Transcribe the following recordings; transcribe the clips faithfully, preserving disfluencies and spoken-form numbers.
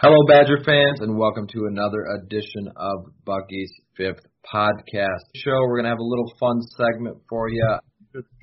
Hello, Badger fans, and welcome to another edition of Bucky's Fifth Podcast Show. We're going to have a little fun segment for you.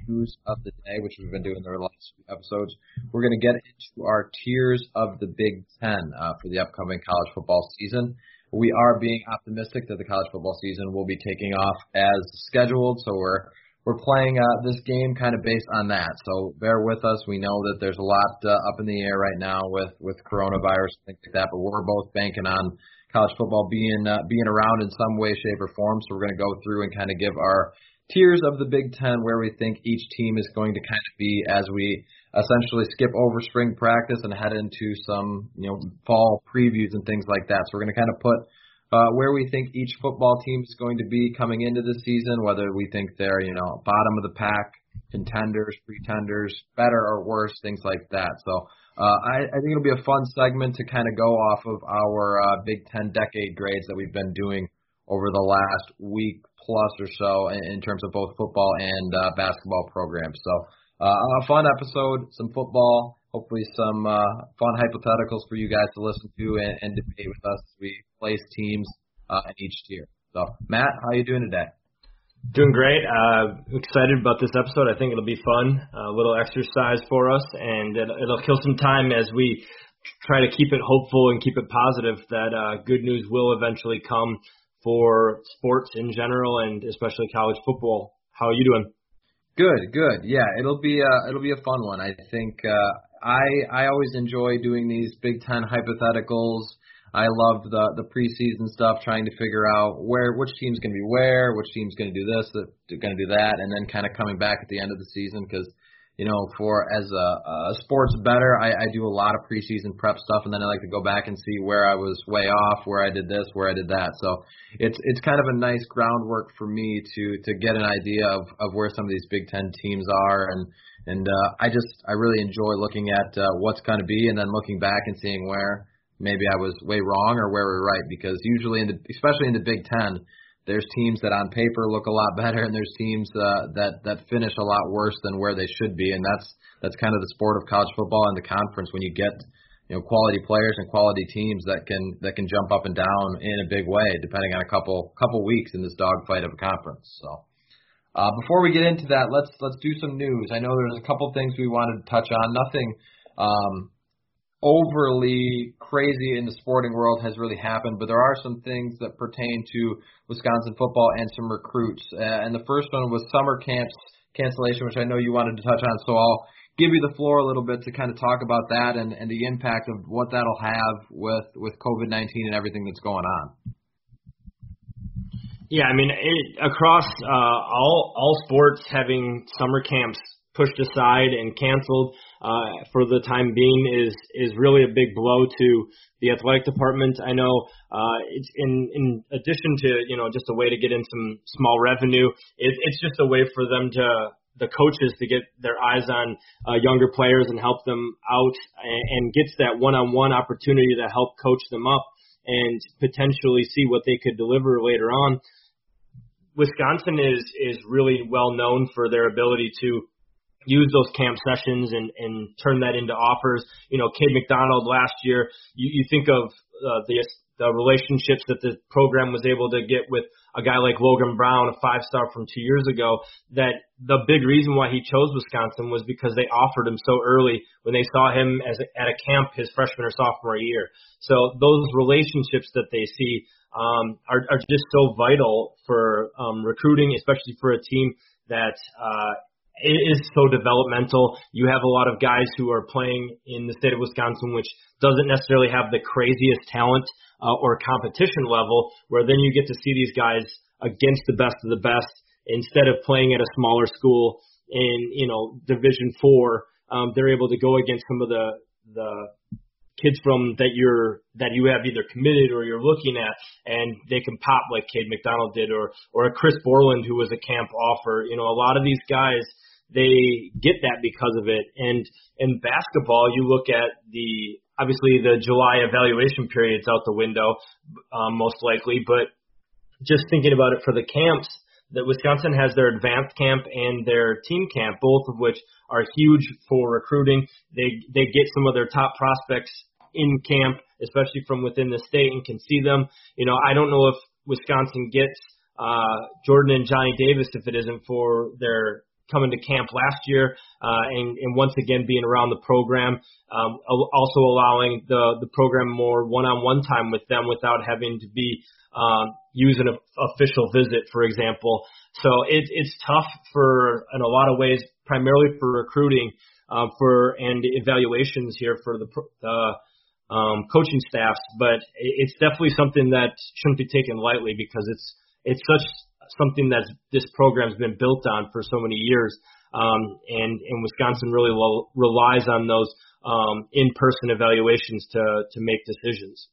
News of the day, which we've been doing the last few episodes. We're going to get into our tiers of the Big Ten uh, for the upcoming college football season. We are being optimistic that the college football season will be taking off as scheduled, so we're we're playing uh, this game kind of based on that. So bear with us. We know that there's a lot uh, up in the air right now with, with coronavirus and things like that, but we're both banking on college football being uh, being around in some way, shape, or form. So we're going to go through and kind of give our tiers of the Big Ten, where we think each team is going to kind of be as we essentially skip over spring practice and head into some, you know, fall previews and things like that. So we're going to kind of put uh, where we think each football team is going to be coming into the season, whether we think they're, you know, bottom of the pack, contenders, pretenders, better or worse, things like that. So uh, I, I think it'll be a fun segment to kind of go off of our uh, Big Ten decade grades that we've been doing over the last week plus or so in terms of both football and uh, basketball programs. So uh, a fun episode, some football, hopefully some uh, fun hypotheticals for you guys to listen to and, and debate with us as we place teams uh, in each tier. So, Matt, how are you doing today? Doing great. Uh, excited about this episode. I think it'll be fun, a little exercise for us, and it'll, it'll kill some time as we try to keep it hopeful and keep it positive that uh, good news will eventually come for sports in general and especially college football. How are you doing? Good, good. Yeah, it'll be a, it'll be a fun one. I think uh, I I always enjoy doing these Big Ten hypotheticals. I love the the preseason stuff, trying to figure out where which team's going to be where, which team's going to do this, going to do that, and then kind of coming back at the end of the season because, you know, for as a, a sports bettor, I, I do a lot of preseason prep stuff, and then I like to go back and see where I was way off, where I did this, where I did that. So it's it's kind of a nice groundwork for me to to get an idea of, of where some of these Big Ten teams are, and and uh, I just I really enjoy looking at uh, what's going to be, and then looking back and seeing where maybe I was way wrong or where we were right, because usually in the especially in the Big Ten, there's teams that on paper look a lot better, and there's teams uh, that that finish a lot worse than where they should be, and that's that's kind of the sport of college football and the conference. When you get, you know, quality players and quality teams that can that can jump up and down in a big way, depending on a couple couple weeks in this dogfight of a conference. So, uh, before we get into that, let's let's do some news. I know there's a couple things we wanted to touch on. Nothing Um, overly crazy in the sporting world has really happened, but there are some things that pertain to Wisconsin football and some recruits. Uh, and the first one was summer camps cancellation, which I know you wanted to touch on, so I'll give you the floor a little bit to kind of talk about that and, and the impact of what that'll have with, with COVID nineteen and everything that's going on. Yeah, I mean, it, across uh, all all sports, having summer camps pushed aside and canceled uh, for the time being is is really a big blow to the athletic department. I know uh, it's in in addition to, you know, just a way to get in some small revenue, it, it's just a way for them to, the coaches, to get their eyes on uh, younger players and help them out, and, and gets that one-on-one opportunity to help coach them up and potentially see what they could deliver later on. Wisconsin is is really well known for their ability to use those camp sessions and, and turn that into offers. You know, Cade McDonald last year, you, you think of uh, the the relationships that the program was able to get with a guy like Logan Brown, a five-star from two years ago, that the big reason why he chose Wisconsin was because they offered him so early when they saw him as a, at a camp his freshman or sophomore year. So those relationships that they see um, are, are just so vital for um, recruiting, especially for a team that uh, – it is so developmental. You have a lot of guys who are playing in the state of Wisconsin, which doesn't necessarily have the craziest talent uh, or competition level, where then you get to see these guys against the best of the best instead of playing at a smaller school in, you know, Division four. Um, they're able to go against some of the the kids from that you're that you have either committed or you're looking at, and they can pop like Cade McDonald did, or or a Chris Borland who was a camp offer. You know, a lot of these guys, they get that because of it. And in basketball, you look at the obviously the July evaluation period's out the window, um, most likely, but just thinking about it for the camps, that Wisconsin has their advanced camp and their team camp, both of which are huge for recruiting. They they get some of their top prospects in camp, especially from within the state, and can see them. You know, I don't know if Wisconsin gets uh, Jordan and Johnny Davis if it isn't for their coming to camp last year uh, and, and once again being around the program, um, also allowing the, the program more one-on-one time with them without having to be um, use an official visit, for example. So it, it's tough for, in a lot of ways, primarily for recruiting uh, for and evaluations here for the uh, um, coaching staffs, but it's definitely something that shouldn't be taken lightly because it's it's such something that this program's been built on for so many years, um, and, and Wisconsin really lo- relies on those um, in-person evaluations to, to make decisions.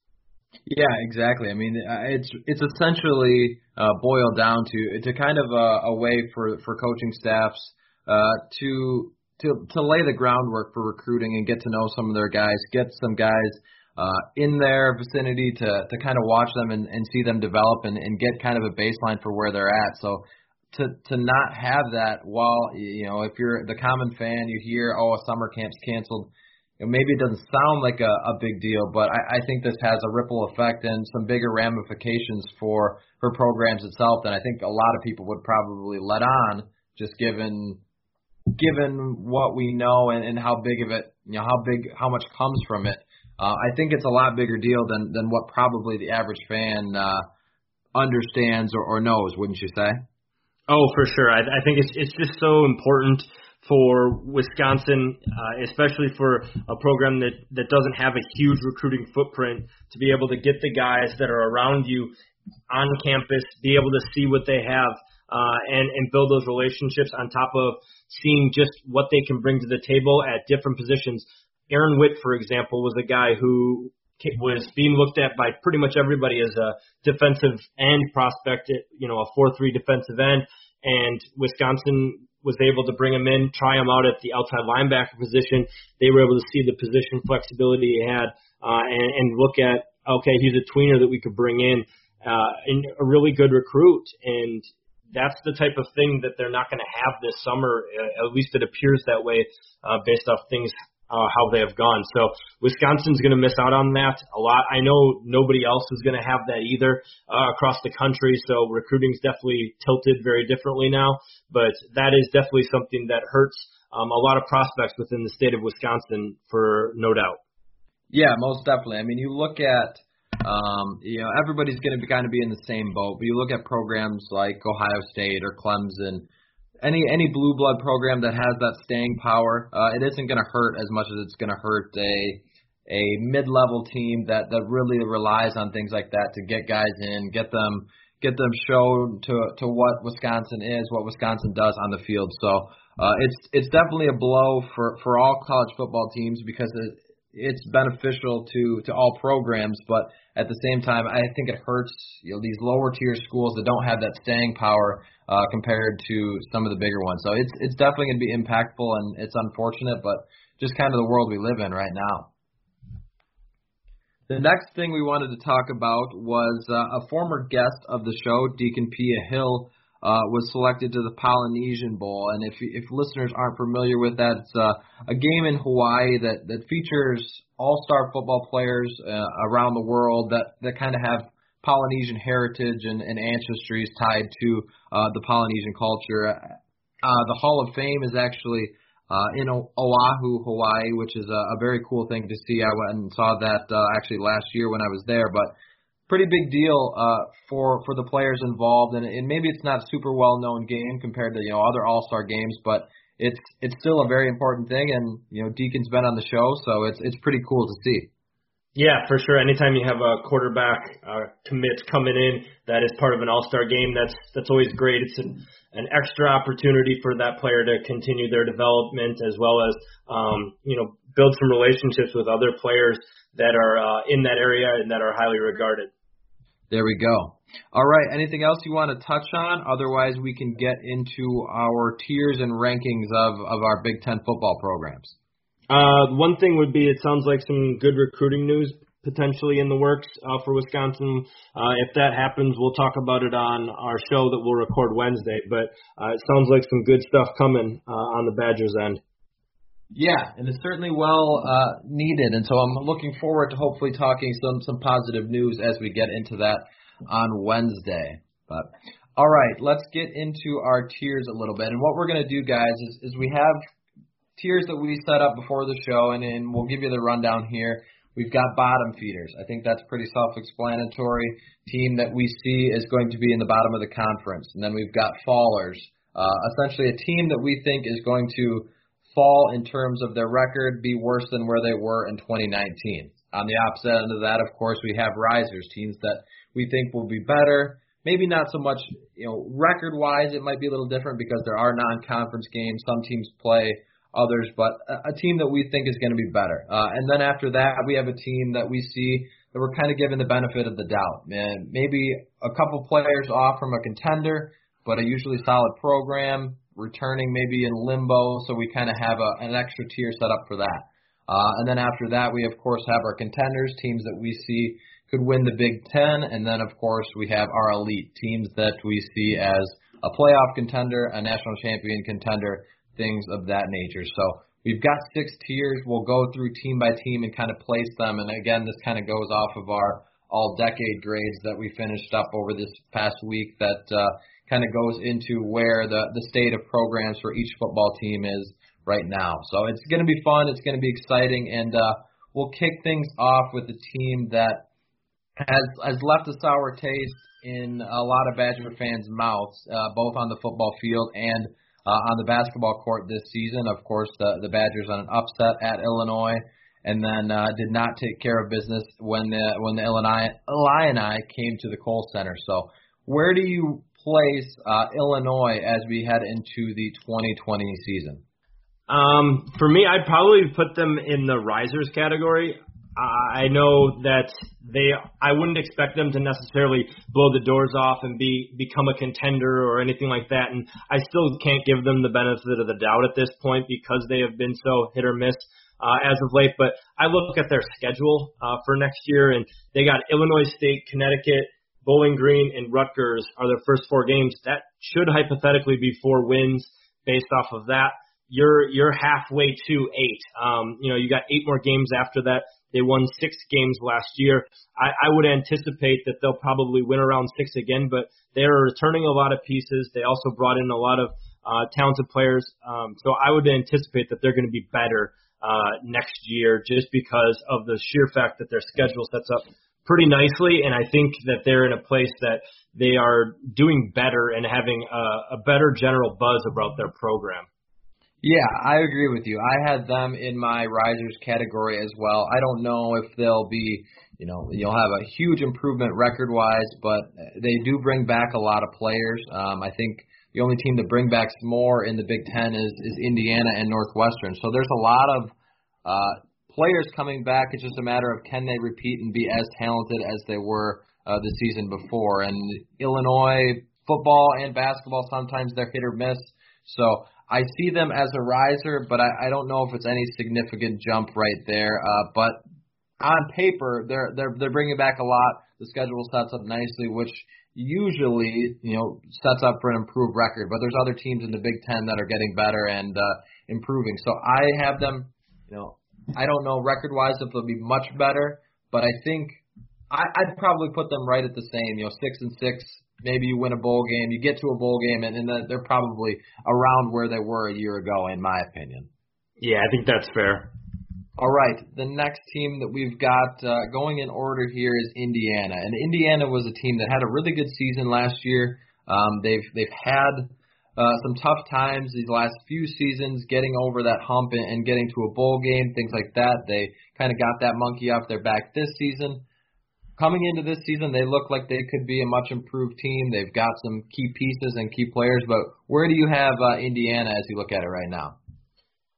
Yeah, exactly. I mean, it's it's essentially uh, boiled down to to kind of a, a way for, for coaching staffs uh, to to to lay the groundwork for recruiting and get to know some of their guys, get some guys Uh, in their vicinity to, to kind of watch them and, and see them develop and, and get kind of a baseline for where they're at. So to to not have that while, you know, if you're the common fan, you hear, oh, a summer camp's canceled, maybe it doesn't sound like a, a big deal, but I, I think this has a ripple effect and some bigger ramifications for, for programs itself that I think a lot of people would probably let on, just given given what we know and, and how big of it, you know, how big, how much comes from it. Uh, I think it's a lot bigger deal than, than what probably the average fan uh, understands or, or knows, wouldn't you say? Oh, for sure. I, I think it's it's just so important for Wisconsin, uh, especially for a program that, that doesn't have a huge recruiting footprint, to be able to get the guys that are around you on campus, be able to see what they have, uh, and, and build those relationships on top of seeing just what they can bring to the table at different positions. Aaron Witt, for example, was a guy who was being looked at by pretty much everybody as a defensive end prospect, you know, a four three defensive end, and Wisconsin was able to bring him in, try him out at the outside linebacker position. They were able to see the position flexibility he had uh, and, and look at, okay, he's a tweener that we could bring in, uh, and a really good recruit, and that's the type of thing that they're not going to have this summer, at least it appears that way uh, based off things Uh, how they have gone. So Wisconsin's going to miss out on that a lot. I know nobody else is going to have that either uh, across the country, so recruiting's definitely tilted very differently now, but that is definitely something that hurts um, a lot of prospects within the state of Wisconsin, for no doubt. Yeah, most definitely. I mean, you look at, um, you know, everybody's going to be kind of be in the same boat, but you look at programs like Ohio State or Clemson, Any any blue blood program that has that staying power, uh, it isn't going to hurt as much as it's going to hurt a a mid-level team that, that really relies on things like that to get guys in, get them get them shown to to what Wisconsin is, what Wisconsin does on the field. So uh, it's it's definitely a blow for, for all college football teams because it, it's beneficial to, to all programs, but at the same time, I think it hurts, you know, these lower-tier schools that don't have that staying power uh, compared to some of the bigger ones. So it's it's definitely going to be impactful, and it's unfortunate, but just kind of the world we live in right now. The next thing we wanted to talk about was uh, a former guest of the show, Deacon Pia Hill, uh, was selected to the Polynesian Bowl. And if if listeners aren't familiar with that, it's uh, a game in Hawaii that, that features all-star football players uh, around the world that, that kind of have Polynesian heritage and, and ancestries tied to uh, the Polynesian culture. Uh, the Hall of Fame is actually uh, in Oahu, Hawaii, which is a, a very cool thing to see. I went and saw that uh, actually last year when I was there, but pretty big deal uh, for, for the players involved. And, and maybe it's not a super well-known game compared to, you know, other all-star games, but It's it's still a very important thing, and, you know, Deacon's been on the show, so it's it's pretty cool to see. Yeah, for sure. Anytime you have a quarterback uh, commit coming in that is part of an all-star game, that's that's always great. It's an, an extra opportunity for that player to continue their development as well as, um, you know, build some relationships with other players that are uh, in that area and that are highly regarded. There we go. All right, anything else you want to touch on? Otherwise, we can get into our tiers and rankings of, of our Big Ten football programs. Uh, one thing would be it sounds like some good recruiting news potentially in the works uh, for Wisconsin. Uh, if that happens, we'll talk about it on our show that we'll record Wednesday. But uh, it sounds like some good stuff coming uh, on the Badgers' end. Yeah, and it's certainly well uh, needed. And so I'm looking forward to hopefully talking some, some positive news as we get into that on Wednesday. But all right, let's get into our tiers a little bit. And what we're going to do, guys, is, is we have tiers that we set up before the show, and, and we'll give you the rundown here. We've got bottom feeders. I think that's pretty self-explanatory. Team that we see is going to be in the bottom of the conference. And then we've got fallers, uh, essentially a team that we think is going to fall in terms of their record, be worse than where they were in twenty nineteen. On the opposite end of that, of course, we have risers, teams that we think will be better. Maybe not so much, you know, record-wise it might be a little different because there are non-conference games. Some teams play others, but a, a team that we think is going to be better. Uh, and then after that, we have a team that we see that we're kind of given the benefit of the doubt. Man, maybe a couple players off from a contender, but a usually solid program, returning maybe in limbo, so we kind of have a, an extra tier set up for that. Uh, and then after that, we, of course, have our contenders, teams that we see could win the Big Ten, and then, of course, we have our elite, teams that we see as a playoff contender, a national champion contender, things of that nature. So we've got six tiers. We'll go through team by team and kind of place them, and again, this kind of goes off of our all-decade grades that we finished up over this past week that uh, kind of goes into where the, the state of programs for each football team is right now. So it's going to be fun. It's going to be exciting. And uh, we'll kick things off with a team that has, has left a sour taste in a lot of Badger fans' mouths, uh, both on the football field and uh, on the basketball court this season. Of course, the, the Badgers on an upset at Illinois, and then uh, did not take care of business when the when the Illini, Illini came to the Kohl Center. So where do you place uh, Illinois as we head into the twenty twenty season? Um, for me, I'd probably put them in the risers category. I know that they I wouldn't expect them to necessarily blow the doors off and be become a contender or anything like that, and I still can't give them the benefit of the doubt at this point because they have been so hit or miss Uh, as of late, but I look at their schedule uh, for next year, and they got Illinois State, Connecticut, Bowling Green, and Rutgers are their first four games. That should hypothetically be four wins based off of that. You're you're halfway to eight. Um, you know, you got eight more games after that. They won six games last year. I, I would anticipate that they'll probably win around six again, but they're returning a lot of pieces. They also brought in a lot of uh, talented players, um, so I would anticipate that they're going to be better Uh, next year just because of the sheer fact that their schedule sets up pretty nicely, and I think that they're in a place that they are doing better and having a, a better general buzz about their program. Yeah, I agree with you. I had them in my risers category as well. I don't know if they'll be, you know, you'll have a huge improvement record-wise, but they do bring back a lot of players. Um, I think the only team that bring back more in the Big Ten is, is Indiana and Northwestern. So there's a lot of uh, players coming back. It's just a matter of can they repeat and be as talented as they were uh, the season before. And Illinois football and basketball, sometimes they're hit or miss. So I see them as a riser, but I, I don't know if it's any significant jump right there. Uh, but on paper, they're, they're, they're bringing back a lot. The schedule sets up nicely, which usually, you know, sets up for an improved record. But there's other teams in the Big Ten that are getting better and uh, improving. So I have them, you know, I don't know record-wise if they'll be much better, but I think I, I'd probably put them right at the same, you know, six and six. Maybe you win a bowl game, you get to a bowl game, and, and they're probably around where they were a year ago, in my opinion. Yeah, I think that's fair. All right, the next team that we've got uh, going in order here is Indiana. And Indiana was a team that had a really good season last year. Um, they've they've had uh, some tough times these last few seasons, getting over that hump and, and getting to a bowl game, things like that. They kind of got that monkey off their back this season. Coming into this season, they look like they could be a much improved team. They've got some key pieces and key players. But where do you have uh, Indiana as you look at it right now?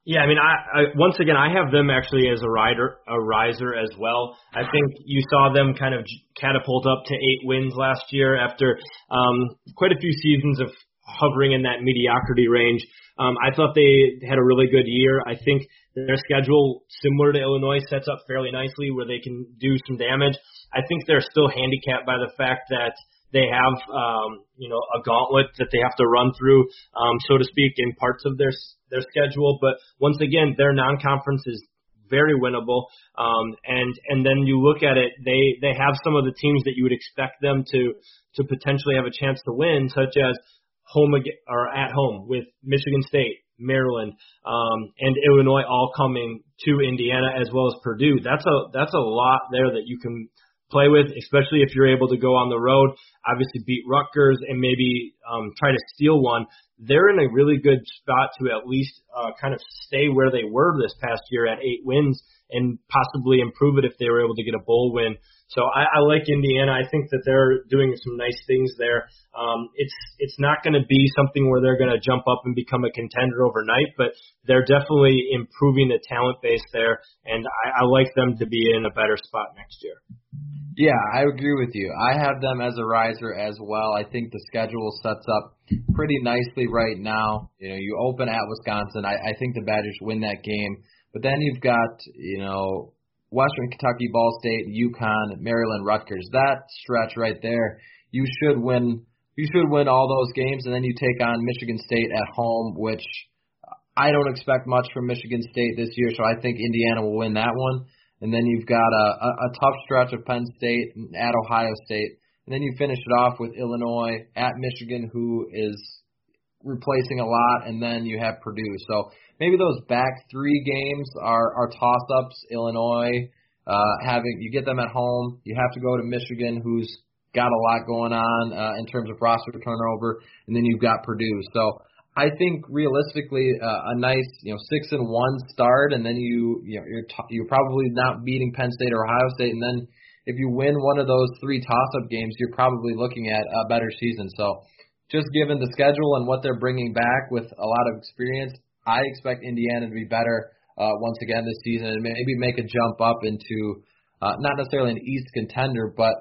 Yeah, I mean, I, I once again, I have them actually as a rider, a riser as well. I think you saw them kind of catapult up to eight wins last year after um, quite a few seasons of hovering in that mediocrity range. Um, I thought they had a really good year. I think their schedule, similar to Illinois, sets up fairly nicely where they can do some damage. I think they're still handicapped by the fact that they have, um, you know, a gauntlet that they have to run through, um, so to speak, in parts of their their schedule. But once again, their non-conference is very winnable. Um, and and then you look at it, they they have some of the teams that you would expect them to to potentially have a chance to win, such as home ag- or at home with Michigan State, Maryland, um, and Illinois, all coming to Indiana as well as Purdue. That's a that's a lot there that you can play with, especially if you're able to go on the road, obviously beat Rutgers and maybe um, try to steal one. They're in a really good spot to at least uh, kind of stay where they were this past year at eight wins and possibly improve it if they were able to get a bowl win. So I, I like Indiana. I think that they're doing some nice things there. Um, it's it's not going to be something where they're going to jump up and become a contender overnight, but they're definitely improving the talent base there, and I, I like them to be in a better spot next year. Yeah, I agree with you. I have them as a riser as well. I think the schedule sets up pretty nicely right now. You know, you open at Wisconsin. I, I think the Badgers win that game. But then you've got, you know, Western Kentucky, Ball State, UConn, Maryland, Rutgers. That stretch right there, you should win. You should win all those games, and then you take on Michigan State at home, which I don't expect much from Michigan State this year, so I think Indiana will win that one. And then you've got a, a, a tough stretch of Penn State at Ohio State. And then you finish it off with Illinois at Michigan, who is replacing a lot. And then you have Purdue. So maybe those back three games are, are toss-ups. Illinois, uh, having you get them at home. You have to go to Michigan, who's got a lot going on uh, in terms of roster turnover. And then you've got Purdue. So I think realistically uh, a nice, you know, six and one start, and then you, you know, you're t- you're probably not beating Penn State or Ohio State, and then if you win one of those three toss-up games, you're probably looking at a better season. So, just given the schedule and what they're bringing back with a lot of experience, I expect Indiana to be better uh, once again this season, and maybe make a jump up into uh, not necessarily an East contender, but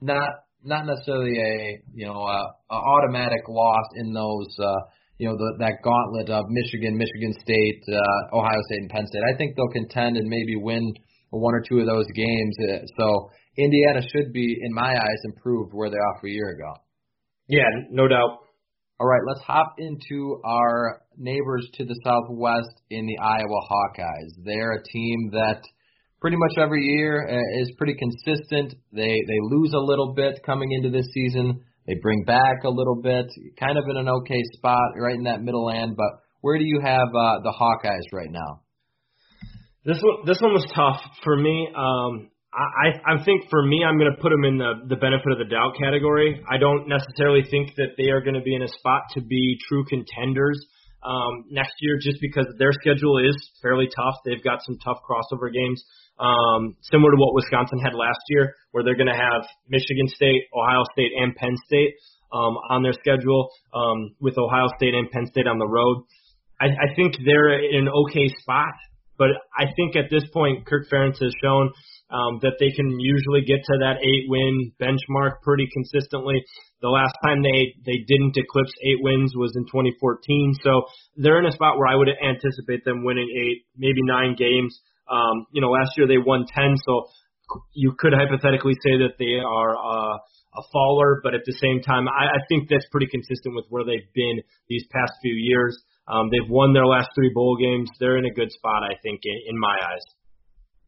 not not necessarily a you know a, a automatic loss in those. Uh, You know, the, that gauntlet of Michigan, Michigan State, uh, Ohio State, and Penn State. I think they'll contend and maybe win one or two of those games. So Indiana should be, in my eyes, improved where they are from a year ago. Yeah, no doubt. All right, let's hop into our neighbors to the southwest in the Iowa Hawkeyes. They're a team that pretty much every year is pretty consistent. They, they lose a little bit coming into this season. They bring back a little bit, kind of in an okay spot, right in that middle end. But where do you have uh, the Hawkeyes right now? This one, this one was tough for me. Um, I, I think for me, I'm going to put them in the, the benefit of the doubt category. I don't necessarily think that they are going to be in a spot to be true contenders um, next year, just because their schedule is fairly tough. They've got some tough crossover games. Um, similar to what Wisconsin had last year, where they're going to have Michigan State, Ohio State, and Penn State um, on their schedule, um, with Ohio State and Penn State on the road. I, I think they're in an okay spot, but I think at this point Kirk Ferentz has shown um, that they can usually get to that eight-win benchmark pretty consistently. The last time they, they didn't eclipse eight wins was in twenty fourteen, so they're in a spot where I would anticipate them winning eight, maybe nine games. Um, you know, last year they won ten, so you could hypothetically say that they are uh, a faller, but at the same time, I, I think that's pretty consistent with where they've been these past few years. Um, they've won their last three bowl games. They're in a good spot, I think, in, in my eyes.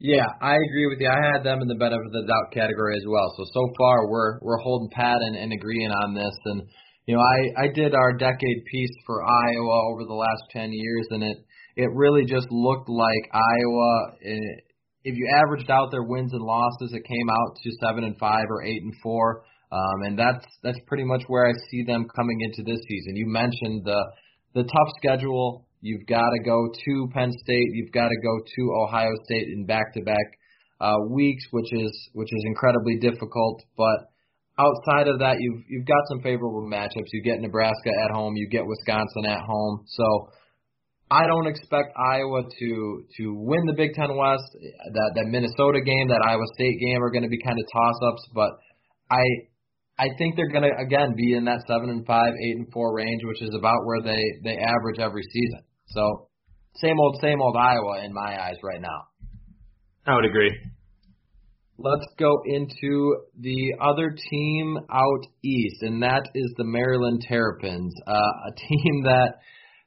Yeah, I agree with you. I had them in the benefit of the doubt category as well. So, so far we're we're holding pat and, and agreeing on this. And, you know, I, I did our decade piece for Iowa over the last ten years, and it It really just looked like Iowa, if you averaged out their wins and losses, it came out to seven and five or eight and four, um, and that's that's pretty much where I see them coming into this season. You mentioned the the tough schedule. You've got to go to Penn State, you've got to go to Ohio State in back-to-back uh, weeks, which is which is incredibly difficult. But outside of that, you've you've got some favorable matchups. You get Nebraska at home, you get Wisconsin at home, so. I don't expect Iowa to to win the Big Ten West. That that Minnesota game, that Iowa State game are going to be kind of toss-ups, but I I think they're going to, again, be in that seven and five, eight and four range, which is about where they, they average every season. So same old, same old Iowa in my eyes right now. I would agree. Let's go into the other team out east, and that is the Maryland Terrapins, uh, a team that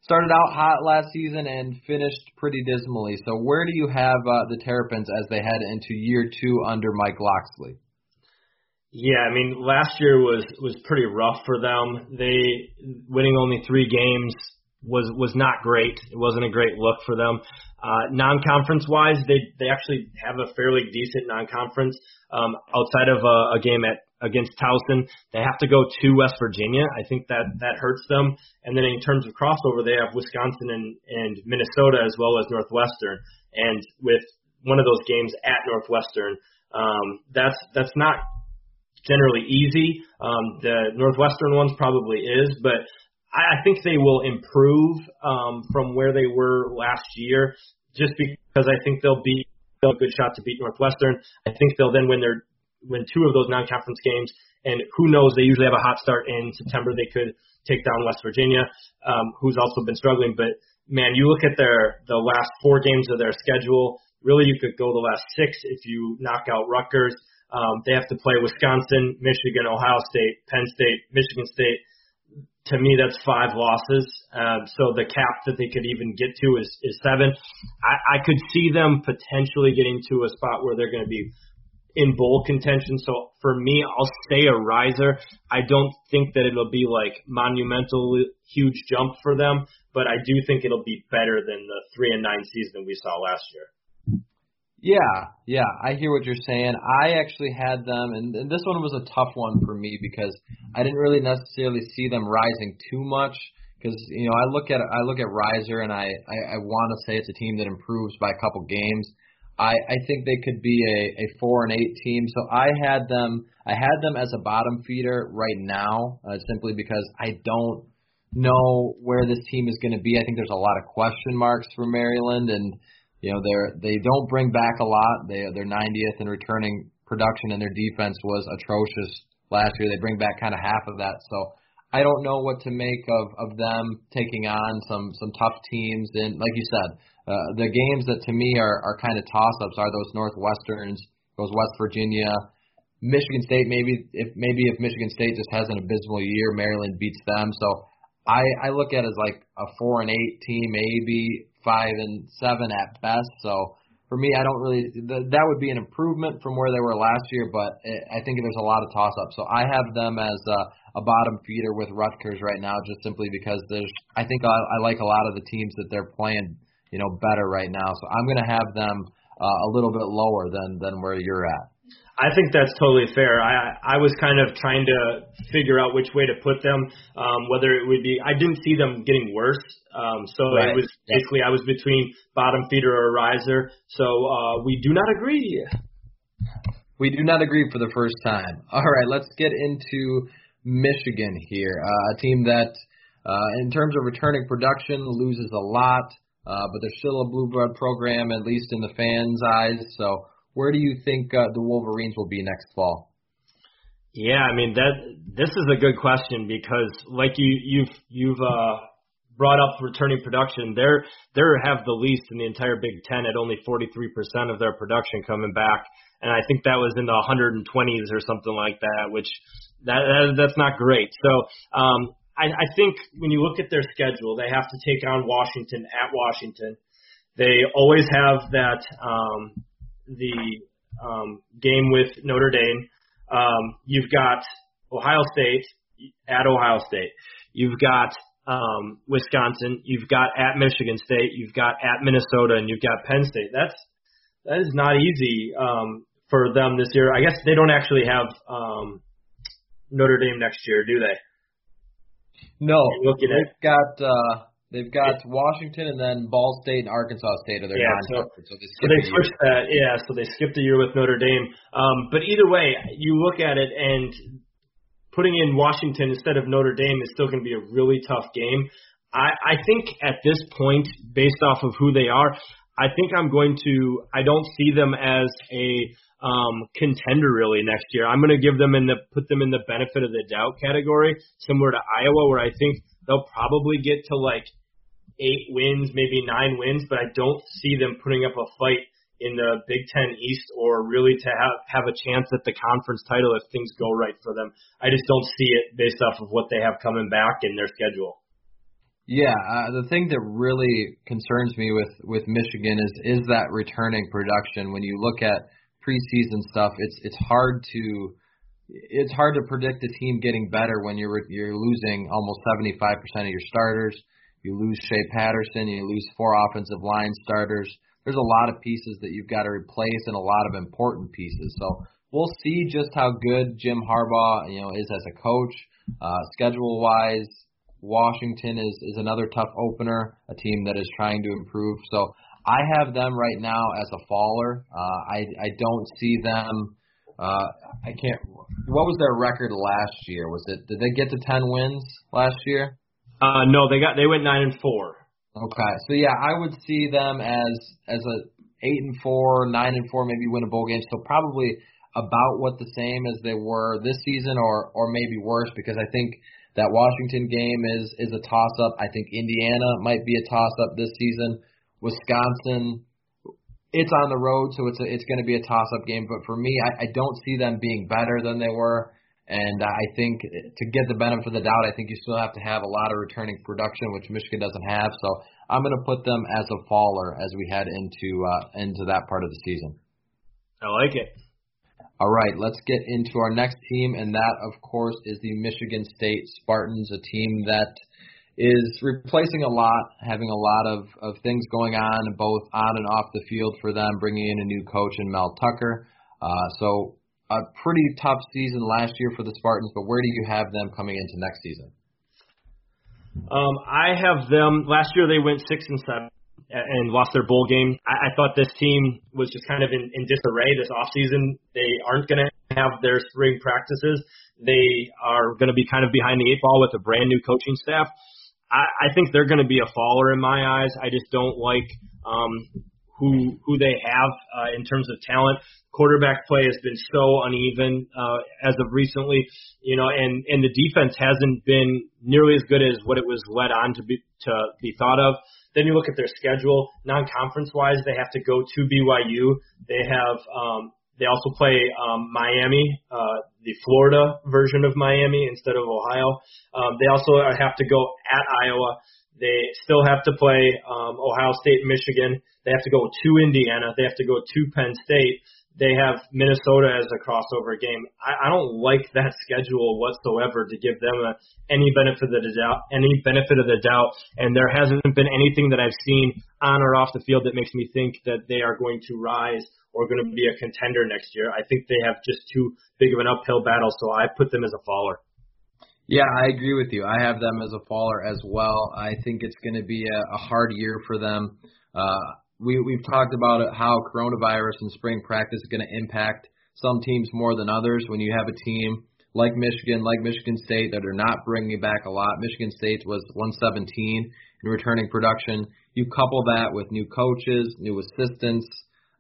started out hot last season and finished pretty dismally. So where do you have uh, the Terrapins as they head into year two under Mike Locksley? Yeah, I mean, last year was, was pretty rough for them. They winning only three games was was not great. It wasn't a great look for them. Uh, non-conference wise, they they actually have a fairly decent non-conference um, outside of a, a game at against Towson. They have to go to West Virginia. I think that that hurts them. And then in terms of crossover, they have Wisconsin and, and Minnesota as well as Northwestern. And with one of those games at Northwestern, um, that's that's not generally easy. Um, the Northwestern one's probably is, but I think they will improve um, from where they were last year, just because I think they'll be a good shot to beat Northwestern. I think they'll then win their win two of those non-conference games, and who knows? They usually have a hot start in September. They could take down West Virginia, um, who's also been struggling. But man, you look at their the last four games of their schedule. Really, you could go the last six if you knock out Rutgers. Um, they have to play Wisconsin, Michigan, Ohio State, Penn State, Michigan State. To me, that's five losses. Uh, so the cap that they could even get to is, is seven. I, I could see them potentially getting to a spot where they're going to be in bowl contention. So for me, I'll stay a riser. I don't think that it'll be like monumental huge jump for them, but I do think it'll be better than the three and nine season we saw last year. Yeah, yeah, I hear what you're saying. I actually had them, and, and this one was a tough one for me because I didn't really necessarily see them rising too much. Because you know, I look at I look at riser, and I I, I want to say it's a team that improves by a couple games. I I think they could be a, a four and eight team. So I had them I had them as a bottom feeder right now, uh, simply because I don't know where this team is going to be. I think there's a lot of question marks for Maryland, and you know, they're, they don't bring back a lot. They, they're ninetieth in returning production, and their defense was atrocious last year. They bring back kind of half of that. So I don't know what to make of, of them taking on some, some tough teams. And like you said, uh, the games that to me are, are kind of toss-ups are those Northwesterns, those West Virginia, Michigan State. Maybe if maybe if Michigan State just has an abysmal year, Maryland beats them. So I, I look at it as like a four and eight team, maybe five and seven at best. So for me, I don't really th- that would be an improvement from where they were last year, but it, I think there's a lot of toss-ups. So I have them as a, a bottom feeder with Rutgers right now, just simply because there's I think I, I like a lot of the teams that they're playing, you know, better right now. So I'm going to have them uh, a little bit lower than than where you're at. I think that's totally fair. I I was kind of trying to figure out which way to put them, um, whether it would be – I didn't see them getting worse. Um, so right. It was basically I was between bottom feeder or riser. So uh, we do not agree. We do not agree for the first time. All right, let's get into Michigan here, uh, a team that uh, in terms of returning production loses a lot, uh, but they're still a blue blood program, at least in the fans' eyes. So – where do you think uh, the Wolverines will be next fall? Yeah, I mean that. This is a good question because, like you, you've you've uh, brought up returning production. They're they have the least in the entire Big Ten at only forty-three percent of their production coming back, and I think that was in the one hundred twenties or something like that, which that, that that's not great. So um, I, I think when you look at their schedule, they have to take on Washington at Washington. They always have that. Um, the um, game with Notre Dame. Um, you've got Ohio State at Ohio State. You've got um, Wisconsin. You've got at Michigan State. You've got at Minnesota, and you've got Penn State. That's that is not easy um, for them this year. I guess they don't actually have um, Notre Dame next year, do they? No. Looking at they've got uh, They've got Washington and then Ball State and Arkansas State are their yeah, non so, so they, so they switched that, yeah, so they skipped a year with Notre Dame. Um, but either way, you look at it, and putting in Washington instead of Notre Dame is still going to be a really tough game. I, I think at this point, based off of who they are, I think I'm going to – I don't see them as a um, contender really next year. I'm going to give them in the – put them in the benefit of the doubt category, similar to Iowa, where I think they'll probably get to like eight wins, maybe nine wins, but I don't see them putting up a fight in the Big Ten East or really to have, have a chance at the conference title if things go right for them. I just don't see it based off of what they have coming back in their schedule. Yeah, uh, the thing that really concerns me with, with Michigan is is that returning production. When you look at preseason stuff, it's it's hard to it's hard to predict a team getting better when you're you're losing almost seventy-five percent of your starters. You lose Shea Patterson, you lose four offensive line starters. There's a lot of pieces that you've got to replace and a lot of important pieces. So we'll see just how good Jim Harbaugh, you know, is as a coach, uh, schedule wise. Washington is, is another tough opener, a team that is trying to improve. So I have them right now as a faller. Uh, I I don't see them. Uh, I can't. What was their record last year? Was it? Did they get to ten wins last year? Uh, no, they got they went nine and four. Okay, so yeah, I would see them as as a eight and four, nine and four, maybe win a bowl game. So probably about what the same as they were this season, or or maybe worse, because I think that Washington game is is a toss-up. I think Indiana might be a toss-up this season. Wisconsin, it's on the road, so it's a, it's going to be a toss-up game. But for me, I, I don't see them being better than they were. And I think to get the benefit of the doubt, I think you still have to have a lot of returning production, which Michigan doesn't have. So I'm going to put them as a faller as we head into uh, into that part of the season. I like it. All right, let's get into our next team, and that, of course, is the Michigan State Spartans, a team that is replacing a lot, having a lot of, of things going on, both on and off the field for them, bringing in a new coach in Mel Tucker. Uh, so a pretty tough season last year for the Spartans, but where do you have them coming into next season? Um, I have them – last year they went six and seven. And lost their bowl game. I, I thought this team was just kind of in, in disarray this offseason. They aren't going to have their spring practices. They are going to be kind of behind the eight ball with a brand new coaching staff. I, I think they're going to be a faller in my eyes. I just don't like um, who who they have uh, in terms of talent. Quarterback play has been so uneven uh, as of recently, you know, and, and the defense hasn't been nearly as good as what it was led on to be to be thought of. Then you look at their schedule, non-conference-wise, they have to go to B Y U. They have um, they also play um, Miami, uh, the Florida version of Miami instead of Ohio. Um, they also have to go at Iowa. They still have to play um, Ohio State, Michigan. They have to go to Indiana. They have to go to Penn State. They have Minnesota as a crossover game. I, I don't like that schedule whatsoever to give them a, any benefit of the doubt. Any benefit of the doubt, and there hasn't been anything that I've seen on or off the field that makes me think that they are going to rise or going to be a contender next year. I think they have just too big of an uphill battle, so I put them as a faller. Yeah, I agree with you. I have them as a faller as well. I think it's going to be a, a hard year for them. Uh, We, we've talked about how coronavirus and spring practice is going to impact some teams more than others. When you have a team like Michigan, like Michigan State, that are not bringing back a lot. Michigan State was one seventeen in returning production. You couple that with new coaches, new assistants,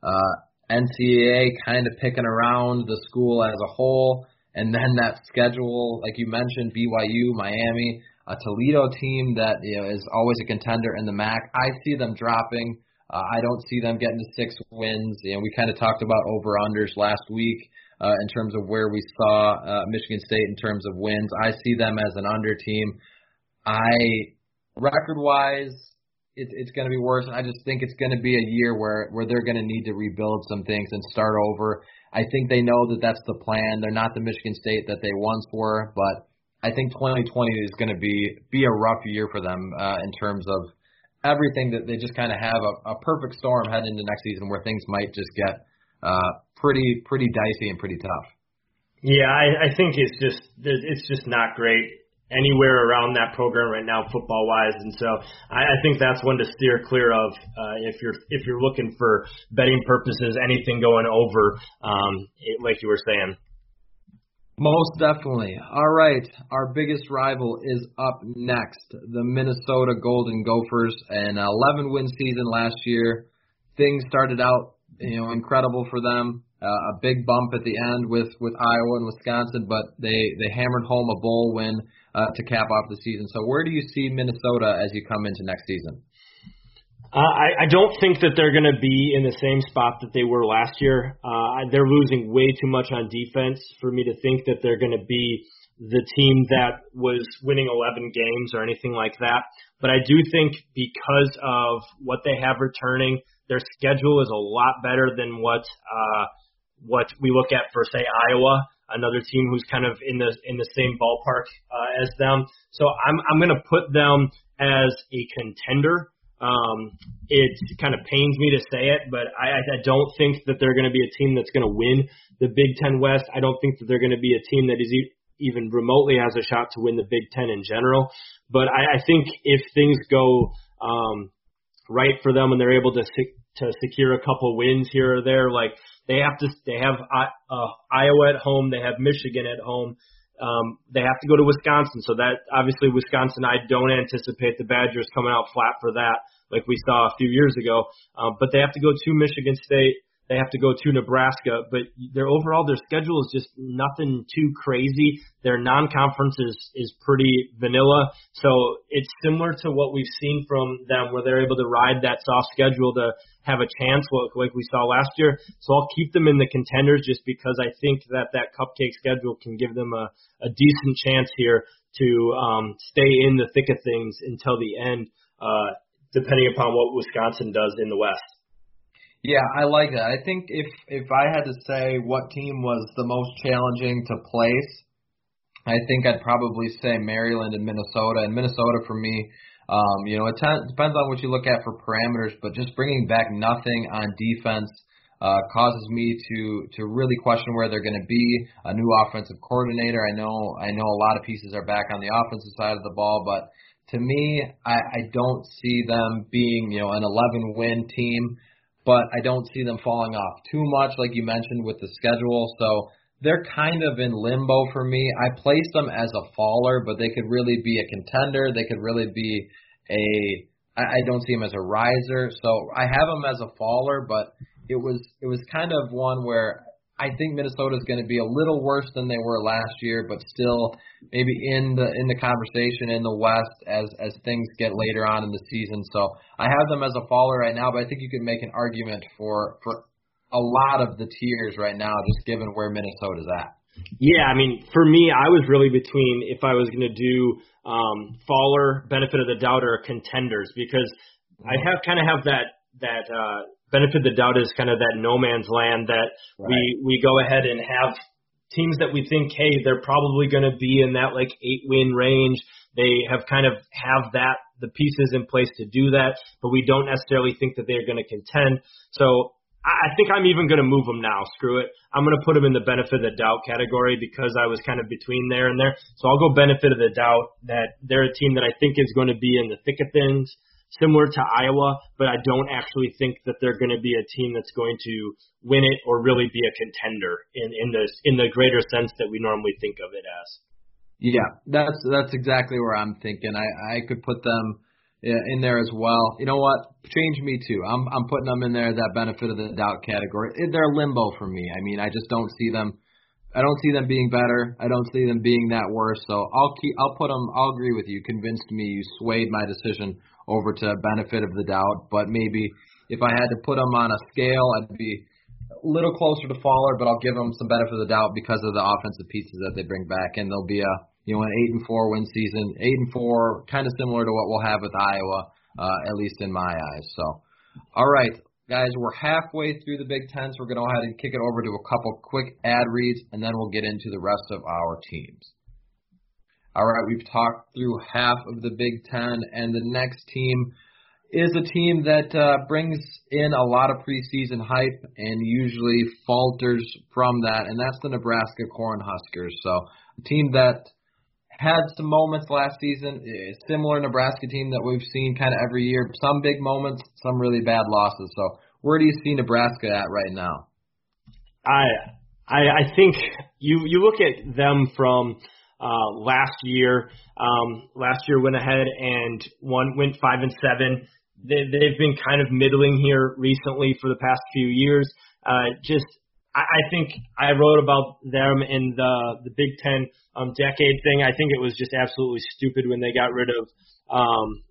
uh, N C A A kind of picking around the school as a whole, and then that schedule, like you mentioned, B Y U, Miami, a Toledo team that, you know, is always a contender in the M A C. I see them dropping. Uh, I don't see them getting to six wins. You know, we kind of talked about over-unders last week uh, in terms of where we saw uh, Michigan State in terms of wins. I see them as an under team. I record-wise, it, it's going to be worse. I just think it's going to be a year where, where they're going to need to rebuild some things and start over. I think they know that that's the plan. They're not the Michigan State that they once were, but I think twenty twenty is going to be be a rough year for them uh, in terms of everything that they just kind of have a, a perfect storm heading into next season where things might just get uh, pretty pretty dicey and pretty tough. Yeah, I, I think it's just it's just not great anywhere around that program right now, football wise, and so I, I think that's one to steer clear of uh, if you're if you're looking for betting purposes anything going over, um, it, like you were saying. Most definitely. All right, our biggest rival is up next, the Minnesota Golden Gophers. An eleven-win season last year. Things started out, you know, incredible for them. Uh, a big bump at the end with, with Iowa and Wisconsin, but they, they hammered home a bowl win uh, to cap off the season. So where do you see Minnesota as you come into next season? Uh, I, I don't think that they're going to be in the same spot that they were last year. Uh, they're losing way too much on defense for me to think that they're going to be the team that was winning eleven games or anything like that. But I do think because of what they have returning, their schedule is a lot better than what uh, what we look at for, say, Iowa, another team who's kind of in the in the same ballpark uh, as them. So I'm I'm going to put them as a contender. Um, it kind of pains me to say it, but I, I don't think that they're going to be a team that's going to win the Big Ten West. I don't think that they're going to be a team that is e- even remotely has a shot to win the Big Ten in general. But I, I think if things go um, right for them and they're able to se- to secure a couple wins here or there, like they have to, they have uh, uh, Iowa at home, they have Michigan at home. Um, they have to go to Wisconsin, so that obviously Wisconsin, I don't anticipate the Badgers coming out flat for that like we saw a few years ago. Uh, but they have to go to Michigan State. They have to go to Nebraska. But their overall, their schedule is just nothing too crazy. Their non-conference is, is pretty vanilla. So it's similar to what we've seen from them where they're able to ride that soft schedule to have a chance like, like we saw last year. So I'll keep them in the contenders just because I think that that cupcake schedule can give them a, a decent chance here to um, stay in the thick of things until the end, uh, depending upon what Wisconsin does in the West. Yeah, I like that. I think if, if I had to say what team was the most challenging to place, I think I'd probably say Maryland and Minnesota. And Minnesota for me, um, you know, it t- depends on what you look at for parameters, but just bringing back nothing on defense Uh, causes me to to really question where they're going to be. A new offensive coordinator. I know I know a lot of pieces are back on the offensive side of the ball, but to me, I, I don't see them being, you know, an eleven-win team, but I don't see them falling off too much, like you mentioned, with the schedule. So they're kind of in limbo for me. I place them as a faller, but they could really be a contender. They could really be a – I don't see them as a riser. So I have them as a faller, but – It was it was kind of one where I think Minnesota is going to be a little worse than they were last year, but still maybe in the in the conversation in the West as as things get later on in the season. So I have them as a faller right now, but I think you could make an argument for for a lot of the tiers right now, just given where Minnesota's at. Yeah, I mean, for me, I was really between if I was going to do um, faller, benefit of the doubt, or contenders, because I have kind of have that that. Uh, Benefit of the doubt is kind of that no man's land that right. we, we go ahead and have teams that we think, hey, they're probably going to be in that like eight win range. They have kind of have that, the pieces in place to do that, but we don't necessarily think that they're going to contend. So I, I think I'm even going to move them now. Screw it. I'm going to put them in the benefit of the doubt category because I was kind of between there and there. So I'll go benefit of the doubt that they're a team that I think is going to be in the thick of things, similar to Iowa, but I don't actually think that they're going to be a team that's going to win it or really be a contender in, in the in the greater sense that we normally think of it as. Yeah, that's that's exactly where I'm thinking. I, I could put them in there as well. You know what? Change me too. I'm I'm putting them in there, that benefit of the doubt category. They're limbo for me. I mean, I just don't see them. I don't see them being better. I don't see them being that worse. So I'll keep. I'll put them. I'll agree with you. Convinced me. You swayed my decision over to benefit of the doubt, but maybe if I had to put them on a scale, I'd be a little closer to faller, but I'll give them some benefit of the doubt because of the offensive pieces that they bring back, and they'll be a you know an eight and four win season, eight and four, kind of similar to what we'll have with Iowa, uh, at least in my eyes. So, all right, guys, we're halfway through the Big Ten, so we're going to go ahead and kick it over to a couple quick ad reads, and then we'll get into the rest of our teams. All right, we've talked through half of the Big Ten, and the next team is a team that uh, brings in a lot of preseason hype and usually falters from that, and that's the Nebraska Cornhuskers. So a team that had some moments last season, a similar Nebraska team that we've seen kind of every year, some big moments, some really bad losses. So where do you see Nebraska at right now? I I, I think you you look at them from uh, last year. Um, last year went ahead and won, went five and seven. They, they've been kind of middling here recently for the past few years. Uh, just I, I think I wrote about them in the the Big Ten um, decade thing. I think it was just absolutely stupid when they got rid of um,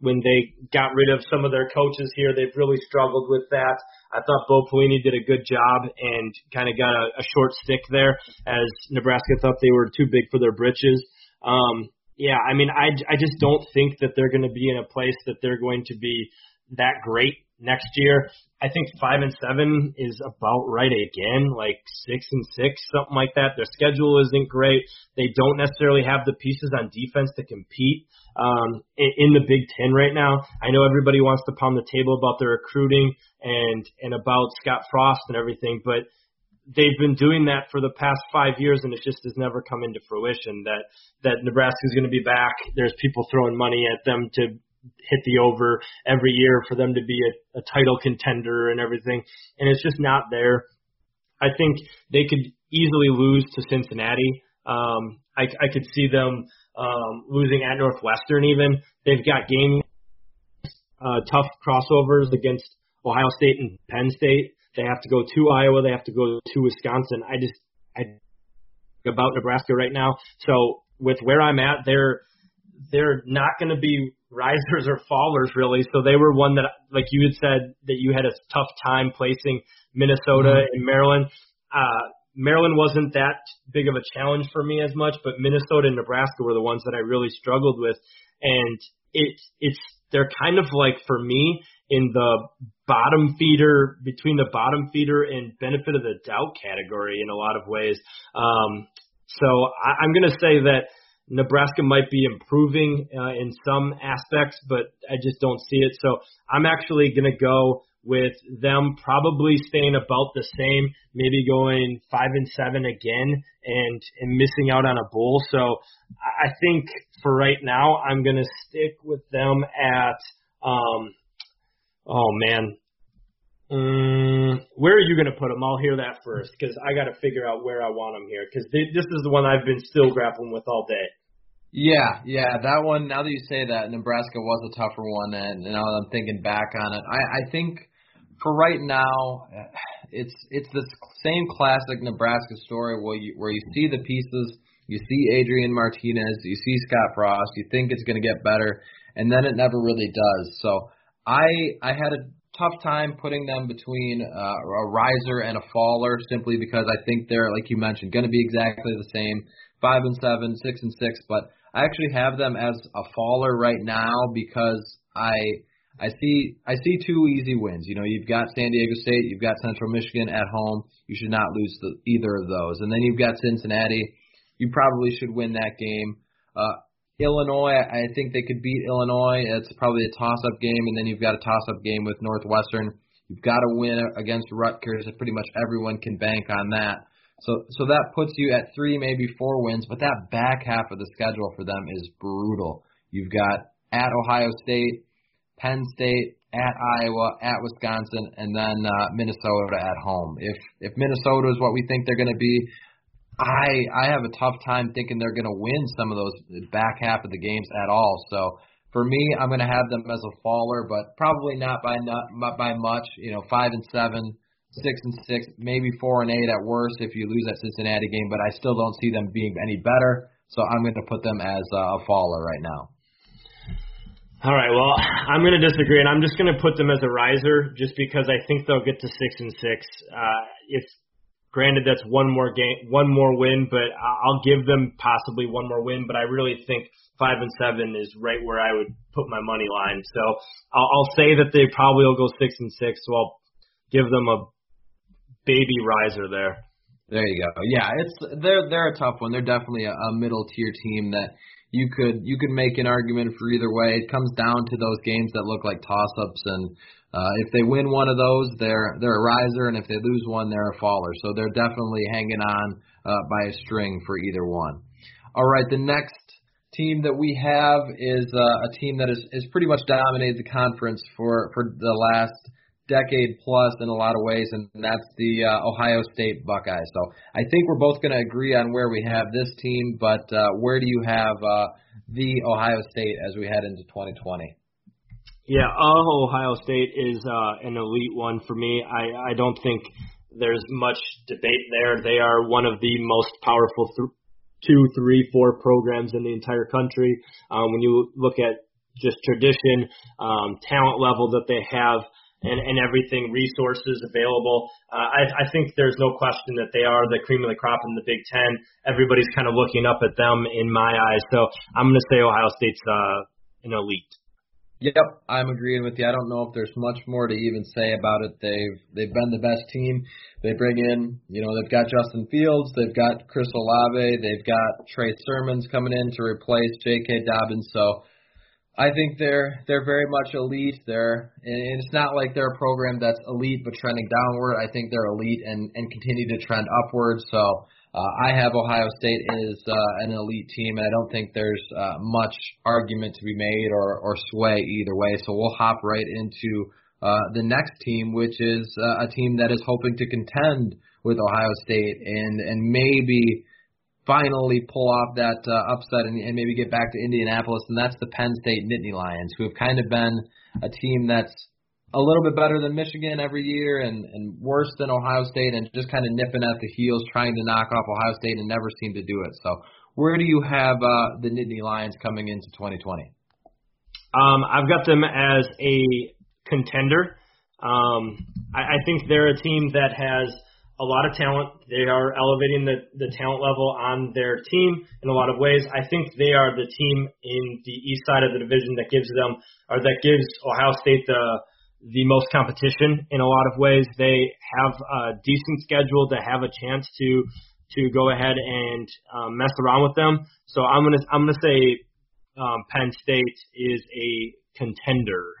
when they got rid of some of their coaches here. They've really struggled with that. I thought Bo Pelini did a good job and kind of got a, a short stick there, as Nebraska thought they were too big for their britches. Um, yeah, I mean, I, I just don't think that they're going to be in a place that they're going to be that great next year. I think five and seven is about right again, like six and six, something like that. Their schedule isn't great. They don't necessarily have the pieces on defense to compete um, in, in the Big Ten right now. I know everybody wants to pound the table about their recruiting and and about Scott Frost and everything, but they've been doing that for the past five years, and it just has never come into fruition. That that Nebraska's going to be back. There's people throwing money at them to hit the over every year for them to be a, a title contender and everything. And it's just not there. I think they could easily lose to Cincinnati. Um, I, I could see them um, losing at Northwestern even. They've got game uh, tough crossovers against Ohio State and Penn State. They have to go to Iowa. They have to go to Wisconsin. I just I think about Nebraska right now. So with where I'm at, they're they're not going to be risers or fallers, really. So they were one that, like you had said, that you had a tough time placing Minnesota mm-hmm. and Maryland. Uh, Maryland wasn't that big of a challenge for me as much, but Minnesota and Nebraska were the ones that I really struggled with. And it, it's they're kind of like, for me, in the bottom feeder, between the bottom feeder and benefit of the doubt category in a lot of ways. Um, so I, I'm going to say that Nebraska might be improving uh, in some aspects, but I just don't see it. So I'm actually going to go with them probably staying about the same, maybe going five and seven again and, and missing out on a bowl. So I think for right now, I'm going to stick with them at, um, oh, man. Um, where are you going to put them? I'll hear that first, because I got to figure out where I want them here, because this is the one I've been still grappling with all day. Yeah, yeah, that one, now that you say that, Nebraska was a tougher one, and now that I'm thinking back on it, I, I think for right now, it's it's this same classic Nebraska story where you, where you see the pieces, you see Adrian Martinez, you see Scott Frost, you think it's going to get better, and then it never really does. So I I had a tough time putting them between uh, a riser and a faller, simply because I think they're, like you mentioned, going to be exactly the same, five and seven, six and six. But I actually have them as a faller right now because I I see I see two easy wins. You know, you've got San Diego State, you've got Central Michigan at home. You should not lose the, either of those. And then you've got Cincinnati. You probably should win that game. Uh, Illinois, I think they could beat Illinois. It's probably a toss-up game, and then you've got a toss-up game with Northwestern. You've got to win against Rutgers. Pretty much everyone can bank on that. So so that puts you at three, maybe four wins, but that back half of the schedule for them is brutal. You've got at Ohio State, Penn State, at Iowa, at Wisconsin, and then uh, Minnesota at home. If if Minnesota is what we think they're going to be, I I have a tough time thinking they're going to win some of those back half of the games at all. So for me, I'm going to have them as a faller, but probably not by not by much. You know, five and seven, six and six, maybe four and eight at worst if you lose that Cincinnati game. But I still don't see them being any better. So I'm going to put them as a faller right now. All right, well, I'm going to disagree, and I'm just going to put them as a riser, just because I think they'll get to six and six. Uh, if Granted, that's one more game, one more win, but I'll give them possibly one more win. But I really think five and seven is right where I would put my money line. So I'll, I'll say that they probably will go six and six. So I'll give them a baby riser there. There you go. Yeah, it's they're they're a tough one. They're definitely a, a middle tier team that you could you could make an argument for either way. It comes down to those games that look like toss ups and. Uh, if they win one of those, they're they're a riser, and if they lose one, they're a faller. So they're definitely hanging on uh, by a string for either one. All right, the next team that we have is uh, a team that has is, is pretty much dominated the conference for, for the last decade plus in a lot of ways, and that's the uh, Ohio State Buckeyes. So I think we're both going to agree on where we have this team, but uh, where do you have uh, the Ohio State as we head into twenty twenty? Yeah, oh, Ohio State is uh, an elite one for me. I, I don't think there's much debate there. They are one of the most powerful th- two, three, four programs in the entire country. Um, when you look at just tradition, um, talent level that they have, and, and everything, resources available. Uh, I, I think there's no question that they are the cream of the crop in the Big Ten. Everybody's kind of looking up at them in my eyes. So I'm going to say Ohio State's uh, an elite. Yep, I'm agreeing with you. I don't know if there's much more to even say about it. They've they've been the best team. They bring in, you know, they've got Justin Fields. They've got Chris Olave. They've got Trey Sermons coming in to replace J. K. Dobbins. So I think they're they're very much elite. They're, and it's not like they're a program that's elite but trending downward. I think they're elite and, and continue to trend upward. So uh, I have Ohio State as uh, an elite team, and I don't think there's uh, much argument to be made or, or sway either way. So we'll hop right into uh, the next team, which is uh, a team that is hoping to contend with Ohio State and, and maybe – finally pull off that uh, upset and, and maybe get back to Indianapolis, and that's the Penn State Nittany Lions, who have kind of been a team that's a little bit better than Michigan every year and, and worse than Ohio State and just kind of nipping at the heels, trying to knock off Ohio State and never seem to do it. So where do you have uh, the Nittany Lions coming into twenty twenty? Um, I've got them as a contender. Um, I, I think they're a team that has – a lot of talent. They are elevating the, the talent level on their team in a lot of ways. I think they are the team in the east side of the division that gives them, or that gives Ohio State the the most competition in a lot of ways. They have a decent schedule to have a chance to to go ahead and um, mess around with them. So I'm gonna I'm gonna say um, Penn State is a contender.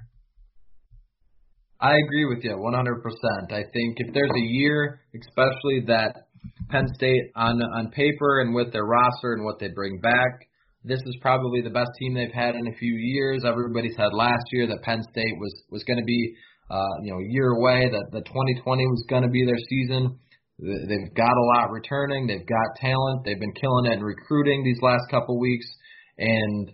I agree with you one hundred percent. I think if there's a year, especially that Penn State on on paper and with their roster and what they bring back, this is probably the best team they've had in a few years. Everybody said last year that Penn State was, was going to be uh, you know, a year away, that the twenty twenty was going to be their season. They've got a lot returning. They've got talent. They've been killing it in recruiting these last couple weeks, and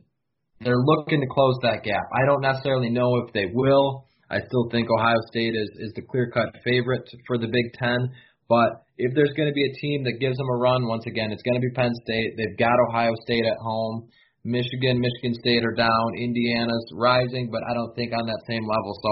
they're looking to close that gap. I don't necessarily know if they will. I still think Ohio State is, is the clear-cut favorite for the Big Ten. But if there's going to be a team that gives them a run, once again, it's going to be Penn State. They've got Ohio State at home. Michigan, Michigan State are down. Indiana's rising, but I don't think on that same level. So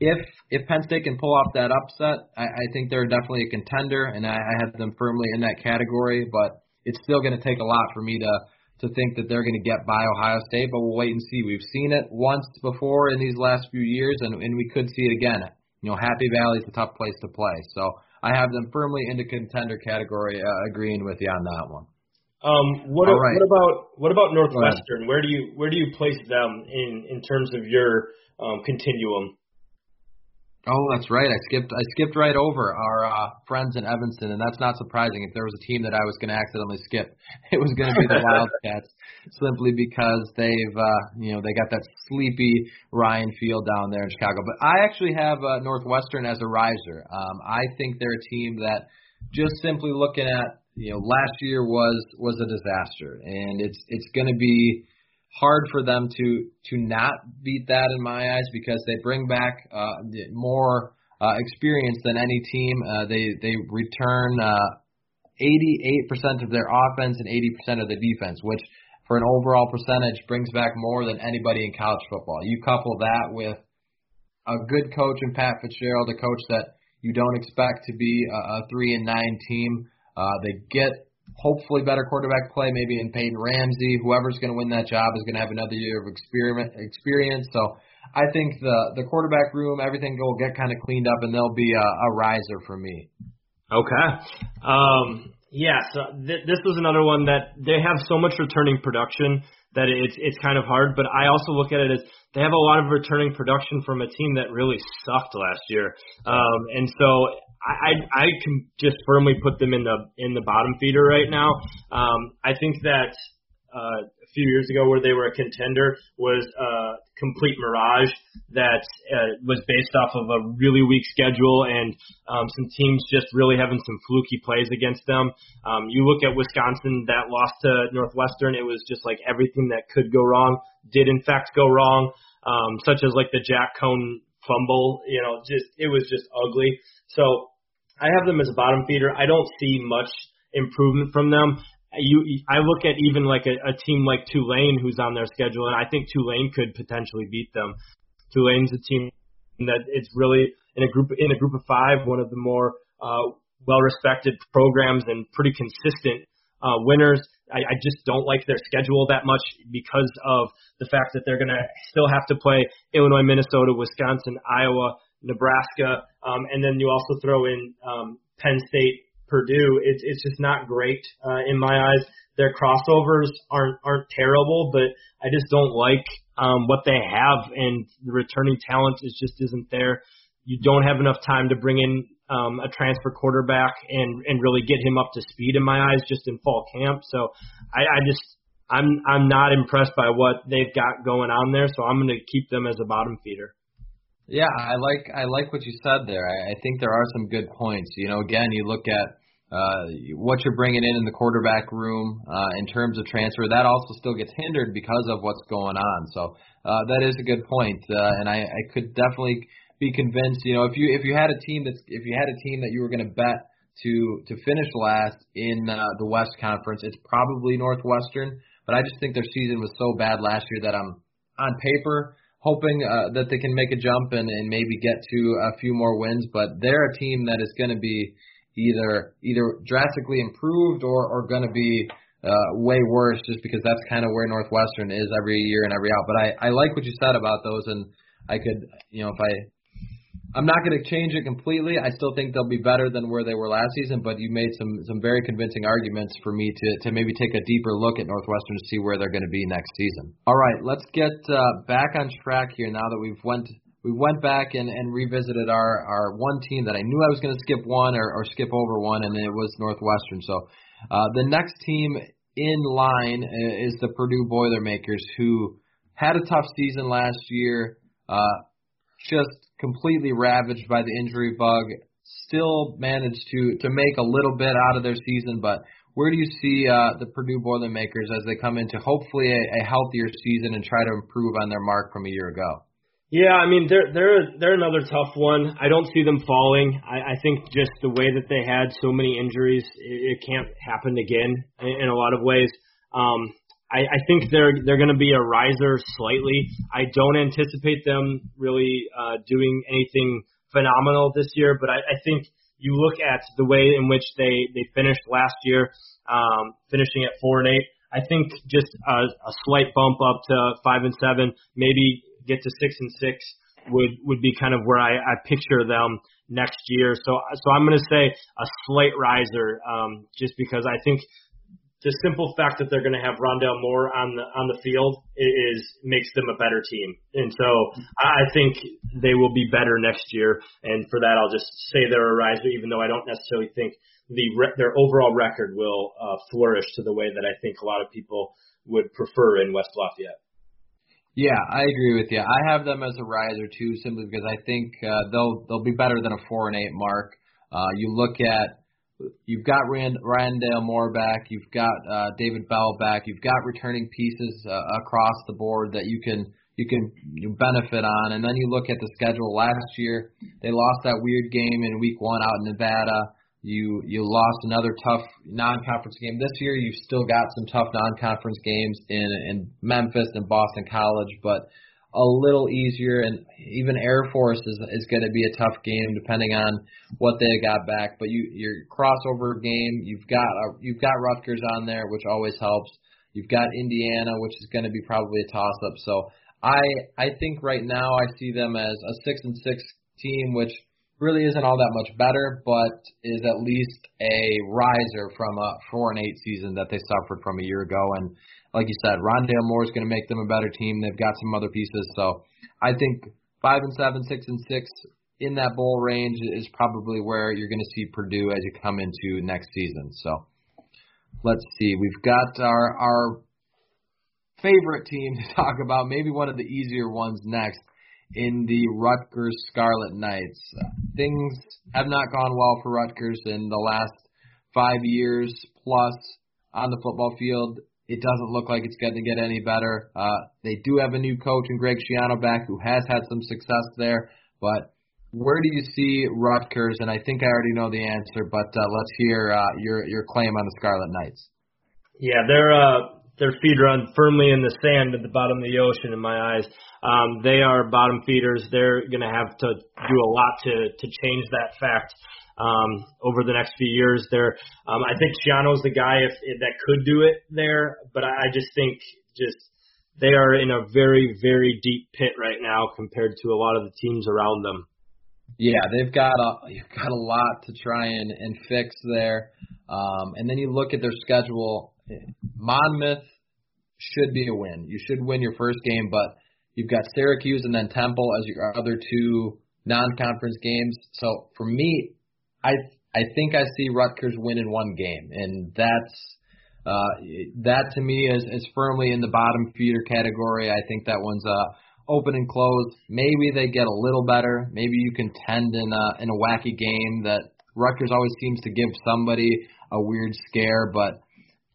if if Penn State can pull off that upset, I, I think they're definitely a contender, and I, I have them firmly in that category. But it's still going to take a lot for me to – to think that they're going to get by Ohio State, but we'll wait and see. We've seen it once before in these last few years, and, and we could see it again. You know, Happy Valley is a tough place to play. So I have them firmly in the contender category, uh, agreeing with you on that one. Um, what, All right. what about what about Northwestern? Where do you where do you place them in, in terms of your um, continuum? Oh, that's right. I skipped I skipped right over our uh, friends in Evanston, and that's not surprising. If there was a team that I was going to accidentally skip, it was going to be the Wildcats, simply because they've uh, you know they got that sleepy Ryan Field down there in Chicago. But I actually have uh, Northwestern as a riser. Um, I think they're a team that just simply looking at you know last year was was a disaster, and it's it's going to be hard for them to, to not beat that in my eyes, because they bring back uh, more uh, experience than any team. Uh, they they return uh, eighty-eight percent of their offense and eighty percent of the defense, which for an overall percentage brings back more than anybody in college football. You couple that with a good coach in Pat Fitzgerald, a coach that you don't expect to be a, a three and nine team. Uh, they get hopefully better quarterback play, maybe in Peyton Ramsey. Whoever's going to win that job is going to have another year of experiment experience. So I think the the quarterback room, everything will get kind of cleaned up, and they'll be a, a riser for me. Okay. Um, yeah, so th- this was another one that they have so much returning production that it's it's kind of hard, but I also look at it as they have a lot of returning production from a team that really sucked last year. Um, and so – I, I can just firmly put them in the in the bottom feeder right now. Um, I think that uh, few years ago where they were a contender was uh, complete mirage that uh, was based off of a really weak schedule and um, some teams just really having some fluky plays against them. Um, you look at Wisconsin, that loss to Northwestern, it was just like everything that could go wrong did in fact go wrong, um, such as like the Jack Cohn fumble. You know, just it was just ugly. So I have them as a bottom feeder. I don't see much improvement from them. You, I look at even like a, a team like Tulane who's on their schedule, and I think Tulane could potentially beat them. Tulane's a team that it's really in a group in a group of five, one of the more uh, well-respected programs and pretty consistent uh, winners. I, I just don't like their schedule that much because of the fact that they're going to still have to play Illinois, Minnesota, Wisconsin, Iowa, Nebraska, um, and then you also throw in um, Penn State, Purdue. It's it's just not great uh, in my eyes. Their crossovers aren't aren't terrible, but I just don't like um, what they have, and the returning talent is just isn't there. You don't have enough time to bring in um, a transfer quarterback and, and really get him up to speed in my eyes just in fall camp. So I, I just I'm I'm not impressed by what they've got going on there. So I'm going to keep them as a bottom feeder. Yeah, I like I like what you said there. I, I think there are some good points. You know, again, you look at uh, what you're bringing in in the quarterback room uh, in terms of transfer. That also still gets hindered because of what's going on. So uh, that is a good point, uh, and I, I could definitely be convinced. You know, if you if you had a team that's if you had a team that you were going to bet to to finish last in uh, the West Conference, it's probably Northwestern. But I just think their season was so bad last year that I'm on paper hoping uh, that they can make a jump and, and maybe get to a few more wins. But they're a team that is going to be either either drastically improved or, or going to be uh, way worse, just because that's kind of where Northwestern is every year and every out. But I, I like what you said about those, and I could, you know, if I – I'm not going to change it completely. I still think they'll be better than where they were last season, but you made some, some very convincing arguments for me to, to maybe take a deeper look at Northwestern to see where they're going to be next season. All right, let's get uh, back on track here now that we've went we went back and, and revisited our, our one team that I knew I was going to skip one or, or skip over one, and it was Northwestern. So uh, the next team in line is the Purdue Boilermakers, who had a tough season last year, uh, just completely ravaged by the injury bug, still managed to, to make a little bit out of their season. But where do you see uh, the Purdue Boilermakers as they come into hopefully a, a healthier season and try to improve on their mark from a year ago? Yeah, I mean, they're, they're, they're another tough one. I don't see them falling. I, I think just the way that they had so many injuries, it, it can't happen again in, in a lot of ways. Um, I, I think they're they're going to be a riser slightly. I don't anticipate them really uh, doing anything phenomenal this year, but I, I think you look at the way in which they, they finished last year, um, finishing at four and eight. I think just a, a slight bump up to five and seven, maybe get to six and six would, would be kind of where I, I picture them next year. So so I'm going to say a slight riser, um, just because I think the simple fact that they're going to have Rondale Moore on the on the field is makes them a better team, and so I think they will be better next year. And for that, I'll just say they're a riser, even though I don't necessarily think the their overall record will uh, flourish to the way that I think a lot of people would prefer in West Lafayette. Yeah, I agree with you. I have them as a riser too, simply because I think uh, they'll they'll be better than a four and eight mark. Uh, you look at. You've got Rand, Rondale Moore back. You've got uh, David Bell back. You've got returning pieces uh, across the board that you can you can benefit on. And then you look at the schedule last year. They lost that weird game in week one out in Nevada. You you lost another tough non-conference game this year. You've still got some tough non-conference games in in Memphis and Boston College, but a little easier, and even Air Force is is going to be a tough game depending on what they got back. But you your crossover game, you've got a, you've got Rutgers on there, which always helps. You've got Indiana, which is going to be probably a toss up. So I I think right now I see them as a six and six team, which really isn't all that much better, but is at least a riser from a four and eight season that they suffered from a year ago. And like you said, Rondale Moore is going to make them a better team. They've got some other pieces, so I think five and seven, six and six in that bowl range is probably where you're going to see Purdue as you come into next season. So let's see, we've got our our favorite team to talk about, maybe one of the easier ones next, in the Rutgers Scarlet Knights. Uh, things have not gone well for Rutgers in the last five years plus on the football field. It doesn't look like it's going to get any better. Uh, they do have a new coach in Greg Schiano back who has had some success there, but where do you see Rutgers? And I think I already know the answer, but uh, let's hear uh, your your claim on the Scarlet Knights. Yeah, their uh, their feet are on firmly in the sand at the bottom of the ocean in my eyes. Um, they are bottom feeders. They're going to have to do a lot to to change that fact um, over the next few years. There, um, I think Schiano's the guy if, if that could do it there, but I just think just they are in a very, very deep pit right now compared to a lot of the teams around them. Yeah, they've got a you've got a lot to try and, and fix there. Um, and then you look at their schedule. Monmouth should be a win. You should win your first game, but you've got Syracuse and then Temple as your other two non-conference games. So for me, I I think I see Rutgers win in one game, and that's uh, that to me is, is firmly in the bottom feeder category. I think that one's uh open and closed. Maybe they get a little better. Maybe you contend in a in a wacky game that Rutgers always seems to give somebody a weird scare, but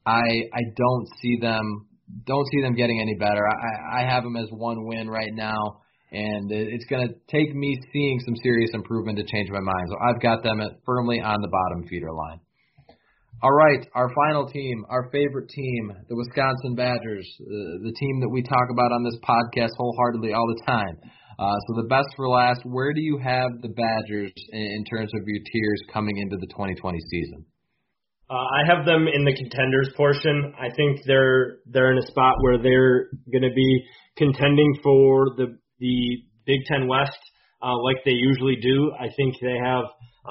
I I don't see them don't see them getting any better. I, I have them as one win right now, and it's going to take me seeing some serious improvement to change my mind. So I've got them at firmly on the bottom feeder line. All right, our final team, our favorite team, the Wisconsin Badgers, uh, the team that we talk about on this podcast wholeheartedly all the time. Uh, so the best for last, where do you have the Badgers in, in terms of your tiers coming into the twenty twenty season? Uh, I have them in the contenders portion. I think they're they're in a spot where they're going to be contending for the, the Big Ten West uh, like they usually do. I think they have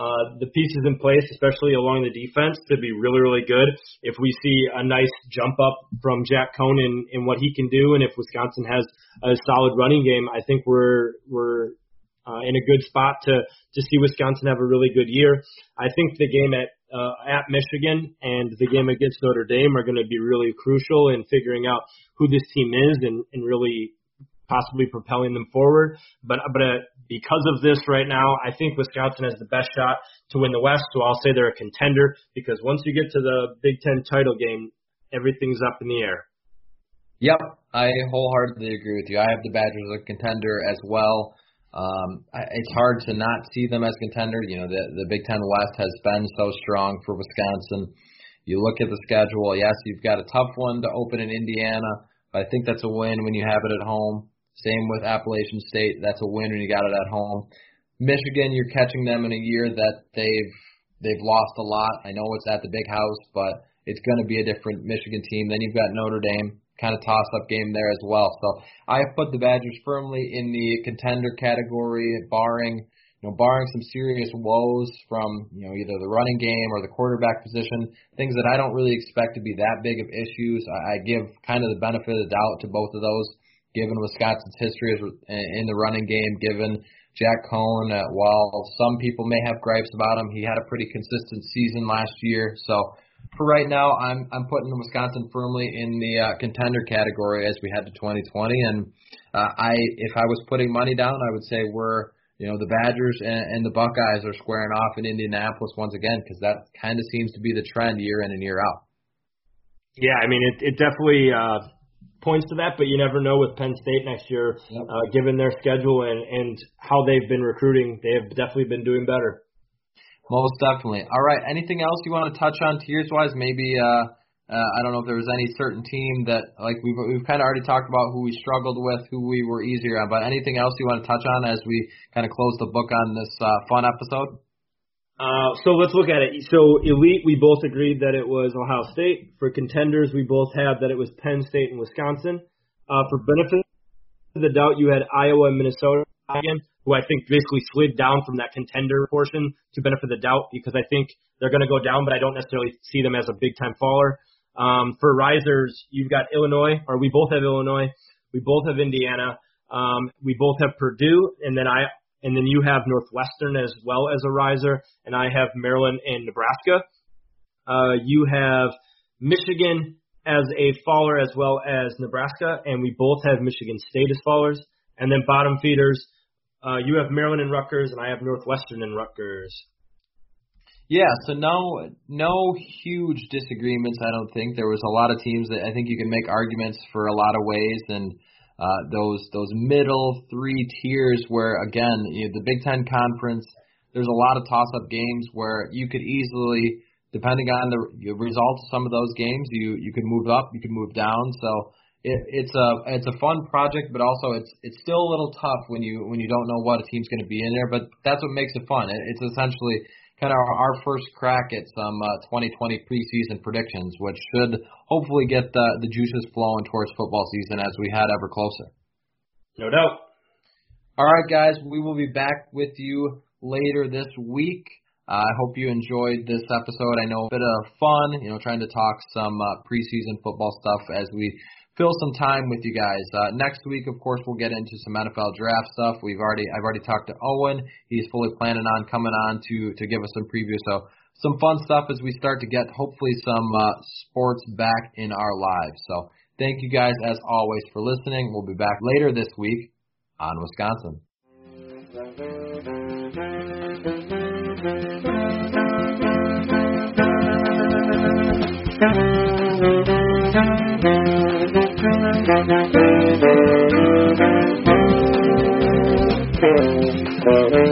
Uh, the pieces in place, especially along the defense, to be really, really good. If we see a nice jump up from Jack Cohn in, in what he can do, and if Wisconsin has a solid running game, I think we're we're uh, in a good spot to, to see Wisconsin have a really good year. I think the game at uh, at Michigan and the game against Notre Dame are going to be really crucial in figuring out who this team is and, and really possibly propelling them forward. But but uh, because of this right now, I think Wisconsin has the best shot to win the West, so I'll say they're a contender because once you get to the Big Ten title game, everything's up in the air. Yep, I wholeheartedly agree with you. I have the Badgers as a contender as well. Um, I, it's hard to not see them as contender. You know, the, the Big Ten West has been so strong for Wisconsin. You look at the schedule, yes, you've got a tough one to open in Indiana, but I think that's a win when you have it at home. Same with Appalachian State. That's a win when you got it at home. Michigan, you're catching them in a year that they've they've lost a lot. I know it's at the big house, but it's going to be a different Michigan team. Then you've got Notre Dame, kind of toss-up game there as well. So I have put the Badgers firmly in the contender category, barring you know barring some serious woes from you know either the running game or the quarterback position, things that I don't really expect to be that big of issues. I, I give kind of the benefit of the doubt to both of those, given Wisconsin's history in the running game, given Jack Cohn, uh, while some people may have gripes about him, he had a pretty consistent season last year. So for right now, I'm I'm putting Wisconsin firmly in the uh, contender category as we head to twenty twenty. And uh, I, if I was putting money down, I would say we're, you know, the Badgers and, and the Buckeyes are squaring off in Indianapolis once again, because that kind of seems to be the trend year in and year out. Yeah, I mean, it, it definitely uh... – points to that, but you never know with Penn State next year, yep. uh, given their schedule and, and how they've been recruiting. They have definitely been doing better. Most definitely. All right, anything else you want to touch on tiers-wise? Maybe, uh, uh, I don't know if there was any certain team that, like, we've, we've kind of already talked about who we struggled with, who we were easier on, but anything else you want to touch on as we kind of close the book on this uh, fun episode? Uh, so let's look at it. So elite, we both agreed that it was Ohio State. For contenders, we both had that it was Penn State and Wisconsin. Uh, for benefit of the doubt, you had Iowa and Minnesota, again, who I think basically slid down from that contender portion to benefit of the doubt because I think they're going to go down, but I don't necessarily see them as a big-time faller. Um, for risers, you've got Illinois, or we both have Illinois. We both have Indiana. Um, we both have Purdue, and then I – and then you have Northwestern as well as a riser, and I have Maryland and Nebraska. Uh, you have Michigan, as a faller as well as Nebraska, and we both have Michigan State as fallers. And then bottom feeders, uh, you have Maryland and Rutgers, and I have Northwestern and Rutgers. Yeah, so no no huge disagreements, I don't think. There was a lot of teams that I think you can make arguments for a lot of ways, and uh, those those middle three tiers where, again, you know, the Big Ten Conference, there's a lot of toss-up games where you could easily, depending on the results of some of those games, you, you could move up, you could move down. So it, it's a it's a fun project, but also it's it's still a little tough when you when you don't know what a team's going to be in there, but that's what makes it fun. It, it's essentially – kind of our first crack at some uh, twenty twenty preseason predictions, which should hopefully get the, the juices flowing towards football season as we head ever closer. No doubt. All right, guys, we will be back with you later this week. Uh, I hope you enjoyed this episode. I know a bit of fun, you know, trying to talk some uh, preseason football stuff as we fill some time with you guys. Uh, next week, of course, we'll get into some N F L draft stuff. We've already, I've already talked to Owen. He's fully planning on coming on to, to give us some previews. So some fun stuff as we start to get hopefully some uh, sports back in our lives. So thank you guys as always for listening. We'll be back later this week on Wisconsin. Thank you.